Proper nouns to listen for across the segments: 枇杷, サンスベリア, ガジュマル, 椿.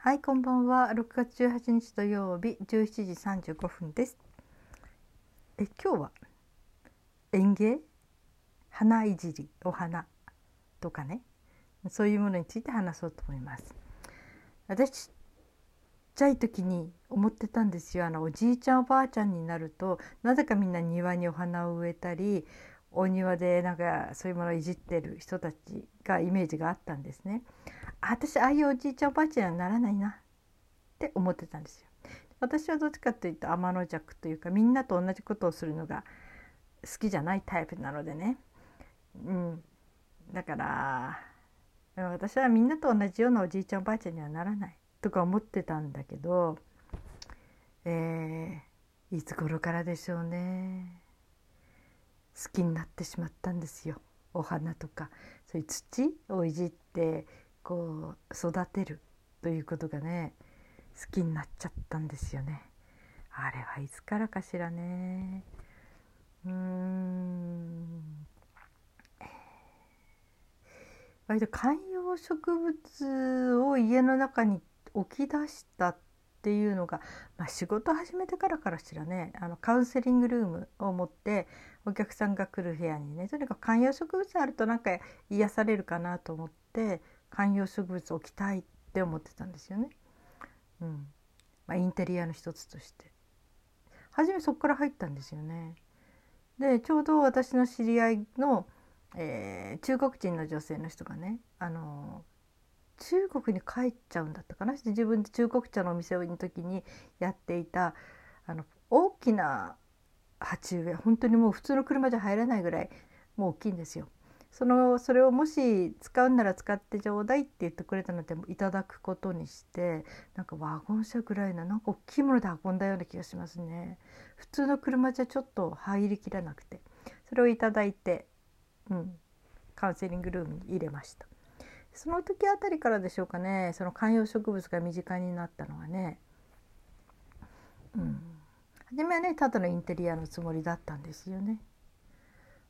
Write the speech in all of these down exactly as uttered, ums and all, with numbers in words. はい、こんばんは。ろくがつじゅうはちにち土曜日じゅうしちじさんじゅうごふんです。え今日は園芸、花いじり、お花とかね、そういうものについて話そうと思います。私ちっちゃい時に思ってたんですよ。あのおじいちゃんおばあちゃんになると、なぜかみんな庭にお花を植えたり、お庭でなんかそういうものをいじってる人たちがイメージがあったんですね。私ああいうおじいちゃんおばあちゃんにはならないなって思ってたんですよ。私はどっちかというと天の弱というか、みんなと同じことをするのが好きじゃないタイプなのでね、うん、だから私はみんなと同じようなおじいちゃんおばあちゃんにはならないとか思ってたんだけど、えー、いつ頃からでしょうね、好きになってしまったんですよ。お花とかそういう土をいじってこう育てるということがね、好きになっちゃったんですよね。あれはいつからかしらね。うーん割と観葉植物を家の中に置き出したっていうのが、まあ、仕事始めてからからしらね、あのカウンセリングルームを持ってお客さんが来る部屋にね、とにかく観葉植物あるとなんか癒されるかなと思って観葉植物置きたいって思ってたんですよね、うんまあ、インテリアの一つとして初めそこから入ったんですよね。でちょうど私の知り合いの、えー、中国人の女性の人がね、あのー中国に帰っちゃうんだったかな。自分で中国茶のお店の時にやっていたあの大きな鉢植え、本当にもう普通の車じゃ入らないぐらいもう大きいんですよ。そのそれをもし使うなら使ってちょうだいって言ってくれたのでいただくことにして、なんかワゴン車ぐらいのなんか大きいもので運んだような気がしますね。普通の車じゃちょっと入りきらなくて、それをいただいて、うん、カウンセリングルームに入れました。その時あたりからでしょうかね、その観葉植物が身近になったのはね、うん、初めはねただのインテリアのつもりだったんですよね。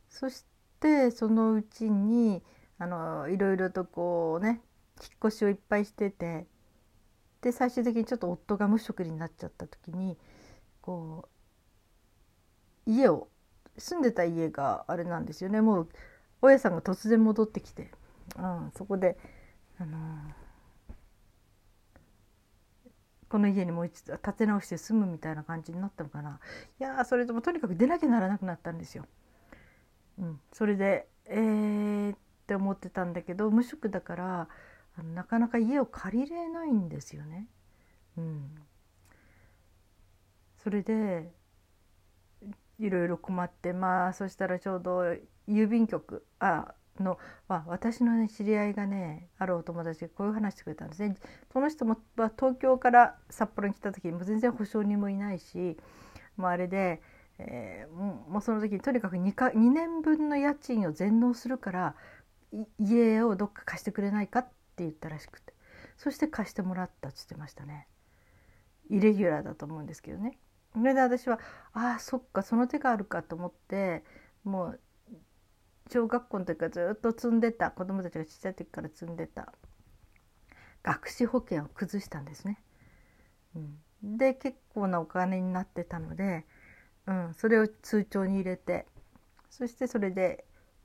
そしてそのうちにあのいろいろとこうね引っ越しをいっぱいしてて、で最終的にちょっと夫が無職になっちゃった時にこう家を住んでた家があれなんですよね。もう大家さんが突然戻ってきて、うん、そこで、あのー、この家にもう一度建て直して住むみたいな感じになったのかな。いやそれともとにかく出なきゃならなくなったんですよ、うん、それでえーって思ってたんだけど、無職だからあのなかなか家を借りれないんですよね、うん、それでいろいろ困って、まあそしたらちょうど郵便局あのまあ、私の、ね、知り合いがね、あるお友達がこういう話してくれたんですね。その人も、まあ、東京から札幌に来た時にも全然保証人もいないし、まあ、あれで、えー、もうその時にとにかく 2, かにねんぶんの家賃を全納するから家をどっか貸してくれないかって言ったらしくて、そして貸してもらったって言ってましたね。イレギュラーだと思うんですけどね。それで私はああそっかその手があるかと思って、もう小学校の時からずっと積んでた、子どもたちが小さい時から積んでた学資保険を崩したんですね、うん、で結構なお金になってたので、うん、それを通帳に入れて、そしてそれで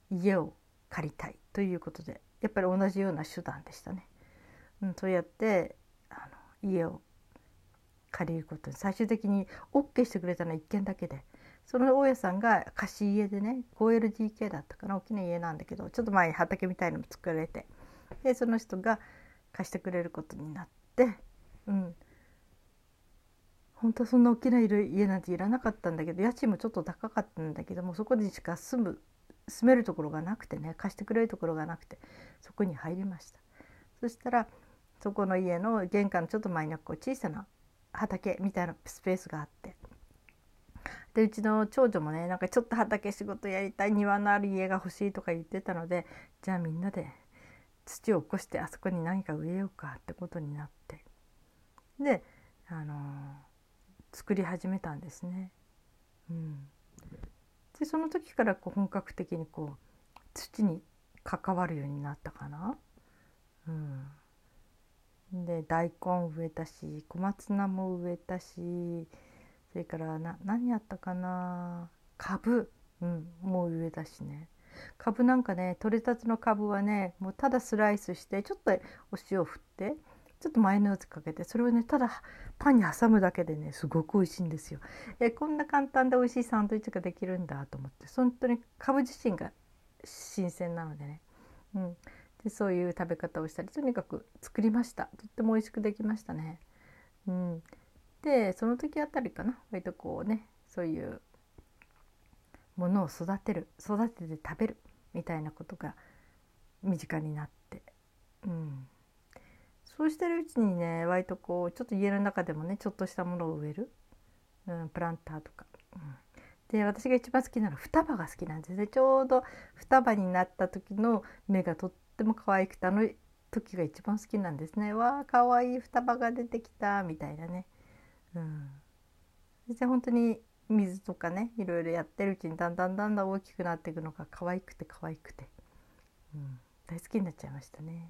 家を借りたいということで、やっぱり同じような手段でしたね、うん、そうやってあの家を借りることに最終的に OK してくれたのはいっけんだけで、その大家さんが貸し家でね ごエルディーケー だったかな、大きな家なんだけど、ちょっと前に畑みたいのも作られて、でその人が貸してくれることになって、うん、本当はそんな大きな家なんていらなかったんだけど、家賃もちょっと高かったんだけども、そこでしか住む住めるところがなくてね、貸してくれるところがなくて、そこに入りました。そしたらそこの家の玄関のちょっと前にこう小さな畑みたいなスペースがあって、でうちの長女もねなんかちょっと畑仕事やりたい、庭のある家が欲しいとか言ってたので、じゃあみんなで土を起こしてあそこに何か植えようかってことになって、で、あのー、作り始めたんですね、うん、でその時からこう本格的にこう土に関わるようになったかな、うん、で大根植えたし、小松菜も植えたし、それからな何やったかな、カブ、うん、もう植えたしね。カブなんかね、取れたてのカブはね、もうただスライスしてちょっとお塩振ってちょっとマヨネーズかけて、それをねただパンに挟むだけでねすごく美味しいんですよ。えこんな簡単で美味しいサンドイッチができるんだと思って、本当にカブ自身が新鮮なのでね、うん、でそういう食べ方をしたり、とにかく作りました。とっても美味しくできましたね、うん、でその時あたりかな、割とこうねそういうものを育てる育てて食べるみたいなことが身近になって、うん、そうしてるうちにね、割とこうちょっと家の中でもねちょっとしたものを植える、うん、プランターとか、うん、で私が一番好きなのは双葉が好きなんですね。ちょうど双葉になった時の芽がとっても可愛くて、あの時が一番好きなんですね。わあ可愛い双葉が出てきたみたいなね、うん、で本当に水とかねいろいろやってるうちにだんだんだんだん大きくなっていくのが可愛くて可愛くて、うん、大好きになっちゃいましたね、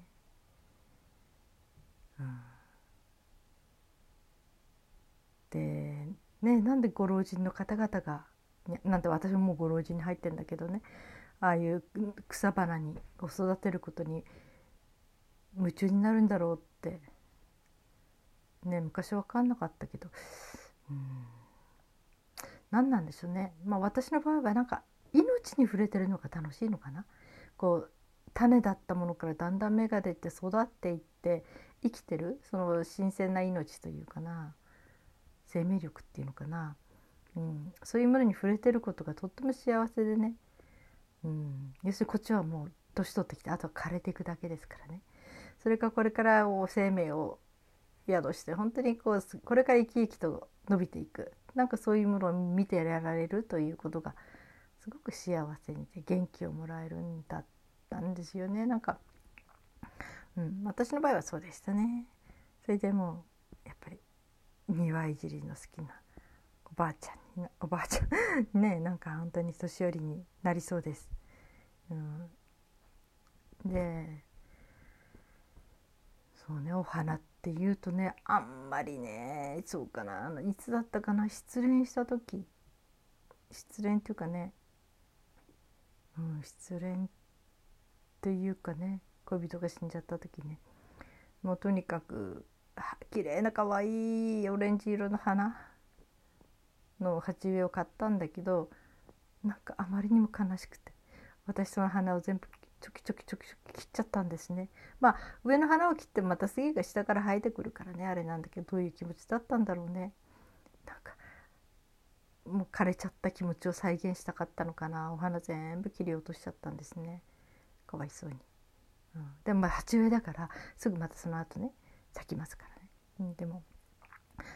うん、でね、なんでご老人の方々がなんて、私ももうご老人に入ってんだけどね、ああいう草花にを育てることに夢中になるんだろうってね、昔分かんなかったけど、うん、何なんでしょうね。まあ私の場合はなんか命に触れてるのが楽しいのかな。こう種だったものからだんだん芽が出て育っていって生きてる、その新鮮な命というかな、生命力っていうのかな、うん、そういうものに触れてることがとっても幸せでね、うん、要するにこっちはもう年取ってきてあとは枯れていくだけですからね。それからこれから生命を宿して本当にこうこれから生き生きと伸びていく、なんかそういうものを見てやられるということがすごく幸せにて元気をもらえるんだったんですよね。なんか、うん、私の場合はそうでしたね。それでもうやっぱり庭いじりの好きなおばあちゃんにおばあちゃんね、なんか本当に年寄りになりそうです、うん、でそうね、お花ってって言うとね、あんまりね、そうかな、あのいつだったかな、失恋した時、失恋というかね、うん、失恋というかね、恋人が死んじゃった時ね、もうとにかく綺麗な可愛いオレンジ色の花の鉢植えを買ったんだけど、なんかあまりにも悲しくて、私その花を全部ちょきちょきちょき切っちゃったんですね。まあ上の花を切ってまた杉が下から生えてくるからね、あれなんだけど、どういう気持ちだったんだろうね。なんかもう枯れちゃった気持ちを再現したかったのかな。お花全部切り落としちゃったんですね。かわいそうに。うん、でもまあ鉢植えだからすぐまたその後ね咲きますからね。うん、でも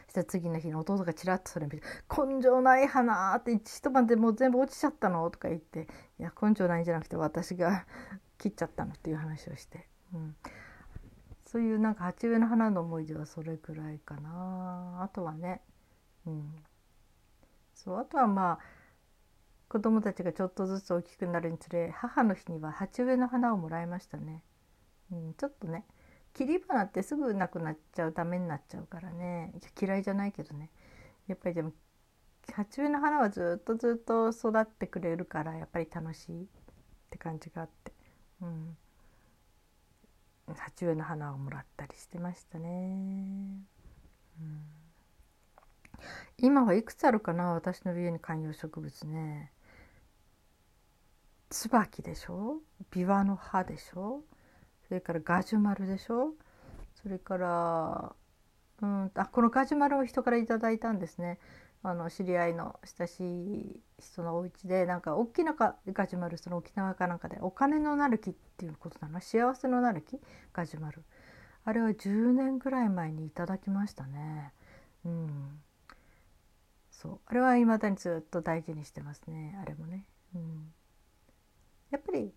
した次の日の弟がちらっとそれ見て「根性ない花」って一晩でもう全部落ちちゃったのとか言って「いや根性ないんじゃなくて私が切っちゃったの」っていう話をして、うん、そういうなんか鉢植えの花の思い出はそれくらいかな。あとはね、うん、そうあとはまあ子供たちがちょっとずつ大きくなるにつれ、母の日には鉢植えの花をもらいましたね、うん、ちょっとね切り花ってすぐなくなっちゃう、ダメになっちゃうからね、嫌いじゃないけどね、やっぱりでも鉢植えの花はずっとずっと育ってくれるからやっぱり楽しいって感じがあって、うん、鉢植えの花をもらったりしてましたね、うん、今はいくつあるかな、私の家に観葉植物ね、椿でしょ、ビワの葉でしょ、それからガジュマルでしょ、それから、うん、あこのガジュマルを人からいただいたんですね。あの知り合いの親しい人のお家でなんか大きなかガジュマル、その沖縄かなんかでお金のなる木っていうことなの、幸せのなる木ガジュマル、あれはじゅうねんぐらい前にいただきましたね、うん、そうあれは未だにずっと大事にしてますね、あれもね、うん、やっぱり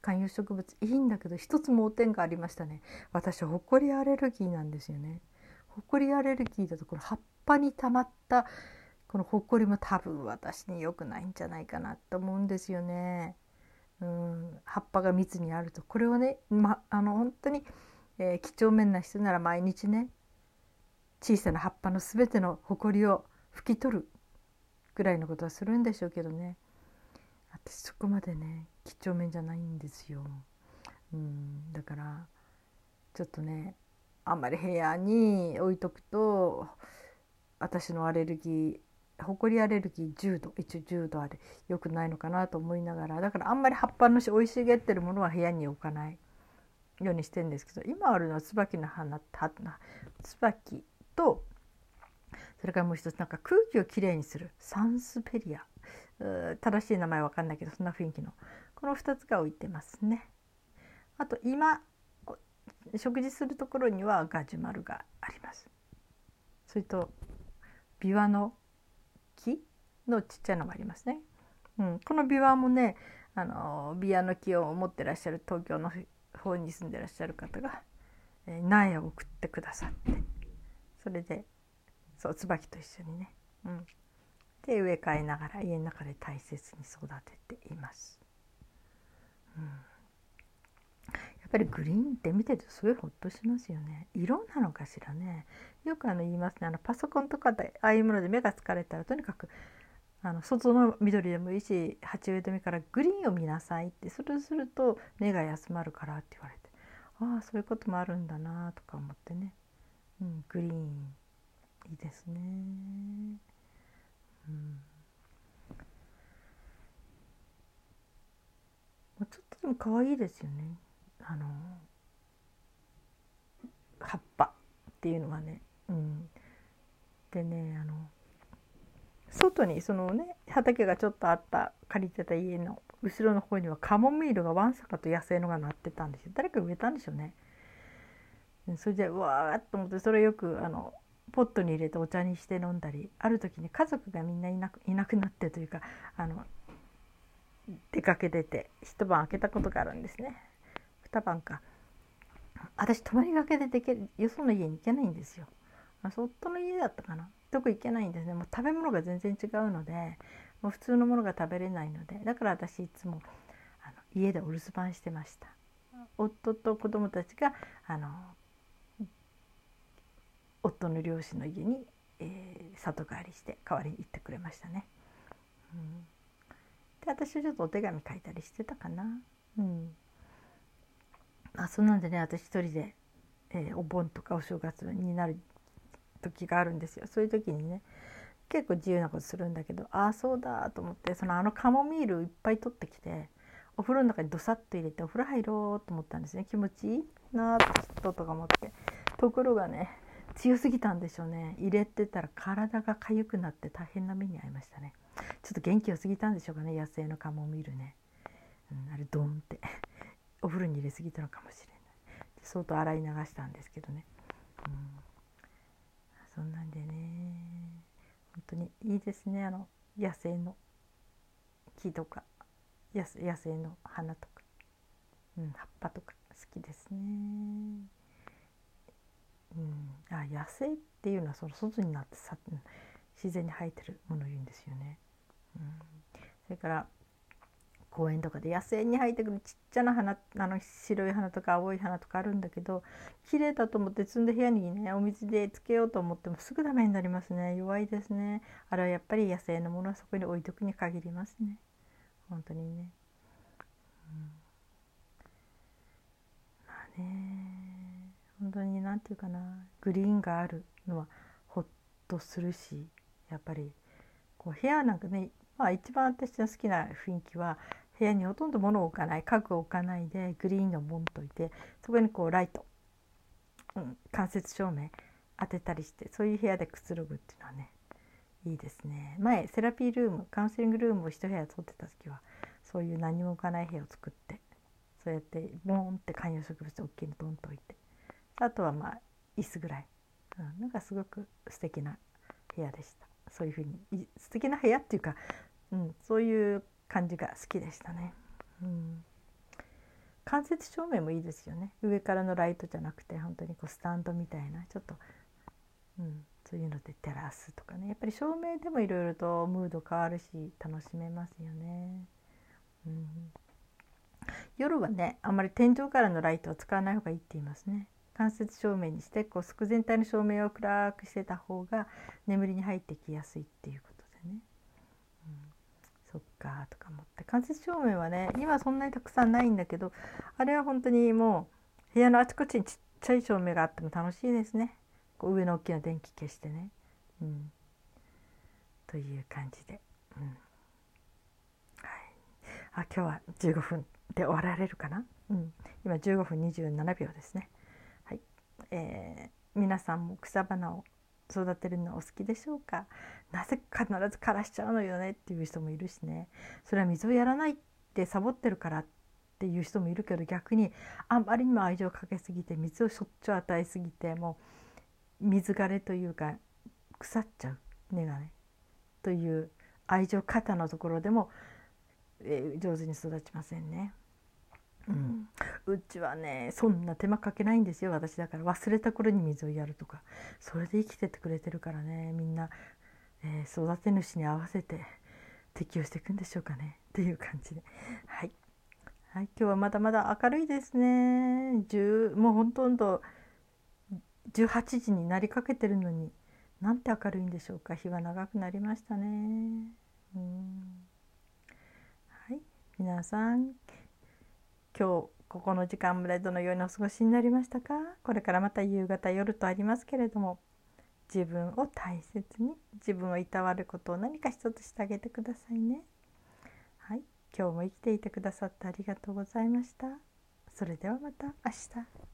観葉植物いいんだけど、一つ盲点がありましたね。私はホコリアレルギーなんですよね。ホコリアレルギーだとこの葉っぱにたまったこのホコリも多分私に良くないんじゃないかなと思うんですよね。うん、葉っぱが密にあるとこれをね、ま、あの本当にえー、几帳面な人なら毎日ね、小さな葉っぱのすべてのほこりを拭き取るぐらいのことはするんでしょうけどね、私そこまでね几帳面じゃないんですよ。うんだからちょっとね、あんまり部屋に置いとくと、私のアレルギー、ほこりアレルギーじゅうど、一応じゅうどあれ良くないのかなと思いながら、だからあんまり葉っぱの生い茂ってるものは部屋に置かないようにしてるんですけど、今あるのは椿の花、椿と、それからもう一つなんか空気をきれいにするサンスペリア、正しい名前わかんないけどそんな雰囲気のこのふたつが置いてますね。あと今食事するところにはガジュマルがあります。それとビワの木のちっちゃいのもありますね、うん、このビワもね、あのビワの木を持ってらっしゃる東京の方に住んでらっしゃる方が、えー、苗を送ってくださって、それでそう椿と一緒にね、うん、で植え替えながら家の中で大切に育てています、うん、やっぱりグリーンって見てるとすごいほっとしますよね。色なのかしらね、よくあの言いますね、あのパソコンとかでああいうもので目が疲れたらとにかくあの外の緑でもいいし鉢植えでもいいからグリーンを見なさいって、それをすると目が休まるからって言われて、ああそういうこともあるんだなとか思ってね、うん、グリーンいいですね、うん、もうちょっとでも可愛いですよね、あの葉っぱっていうのはね、うん、でね、あの外にそのね畑がちょっとあった借りてた家の後ろの方にはカモミールがわんさかと野生のがなってたんですよ。誰か植えたんでしょうね。それでうわーっと思って、それよくあのポットに入れてお茶にして飲んだり、ある時に家族がみんないなく、いなくなってというか、あの出かけてて一晩開けたことがあるんですね。二晩か。私泊まりがけでできるよその家に行けないんですよ。夫の家だったかな。よく行けないんですね。もう食べ物が全然違うので、もう普通のものが食べれないので、だから私いつもあの家でお留守番してました。夫と子供たちがあの夫の両親の家に、えー、里帰りして代わりに行ってくれましたね、うん、で私はちょっとお手紙書いたりしてたかな、うん、あそうなんでね、私一人で、えー、お盆とかお正月になる時があるんですよ。そういう時にね結構自由なことするんだけど、ああそうだと思って、そのあのカモミールいっぱい取ってきてお風呂の中にどさっと入れてお風呂入ろうと思ったんですね。気持ちいいなととか思って、ところがね強すぎたんでしょうね。入れてたら体が痒くなって大変な目に遭いましたね。ちょっと元気良すぎたんでしょうかね、野生のカモミールね、うん、あれドーンってお風呂に入れすぎたのかもしれない。で相当洗い流したんですけどね、うん、そんなんでね本当にいいですね、あの野生の木とか野生の花とか、うん、葉っぱとか好きですね。うん、あ野生っていうのはその外になってさ自然に生えてるものを言うんですよね、うん、それから公園とかで野生に生えてくるちっちゃな花、あの白い花とか青い花とかあるんだけど、綺麗だと思って摘んで部屋にねお水でつけようと思ってもすぐダメになりますね。弱いですね。あれはやっぱり野生のものはそこに置いとくに限りますね、本当にね、うん、まあね本当になんていうかな、グリーンがあるのはほっとするし、やっぱりこう部屋なんかね、まあ、一番私の好きな雰囲気は部屋にほとんど物を置かない、家具を置かないでグリーンのボンといて、そこにこうライト、うん、間接照明当てたりして、そういう部屋でくつろぐっていうのはねいいですね。前セラピールーム、カウンセリングルームを一部屋取ってた時はそういう何も置かない部屋を作って、そうやってボーンって観葉植物を大きいのボンと置いて、あとはまあ椅子ぐらい、うん、なんかすごく素敵な部屋でした。そういうふうに素敵な部屋っていうか、うん、そういう感じが好きでしたね、うん、間接照明もいいですよね。上からのライトじゃなくて本当にこうスタンドみたいなちょっと、うん、そういうのでテラスとかね、やっぱり照明でもいろいろとムード変わるし楽しめますよね、うん、夜はねあんまり天井からのライトは使わない方がいいって言いますね。間接照明にして、こうすく全体の照明を暗くしてた方が眠りに入ってきやすいっていうことでね、うん、そっかとか思って、間接照明はね今そんなにたくさんないんだけど、あれは本当にもう部屋のあちこちにちっちゃい照明があっても楽しいですね。こう上の大きな電気消してね、うん、という感じで、うん、はい、あ、今日はじゅうごふんで終わられるかな、うん、今じゅうごふんにじゅうななびょうですね。はい、えー、皆さんも草花を育てるのお好きでしょうか。なぜ必ず枯らしちゃうのよねっていう人もいるしね、それは水をやらないってサボってるからっていう人もいるけど、逆にあんまりにも愛情をかけすぎて水をしょっちゅう与えすぎて、もう水枯れというか腐っちゃう根がねという愛情過多のところでも、えー、上手に育ちませんね。うん、うちはねそんな手間かけないんですよ。私だから忘れた頃に水をやるとか、それで生きててくれてるからね、みんな、えー、育て主に合わせて適応していくんでしょうかねっていう感じで、はい、はい、今日はまだまだ明るいですね。じゅうもうほとんどじゅうはちじになりかけてるのに、なんて明るいんでしょうか。日は長くなりましたね。うん、はい、皆さん今日ここの時間までどのようにお過ごしになりましたか。これからまた夕方夜とありますけれども、自分を大切に、自分をいたわることを何か一つしてあげてくださいね。はい、今日も生きていてくださってありがとうございました。それではまた明日。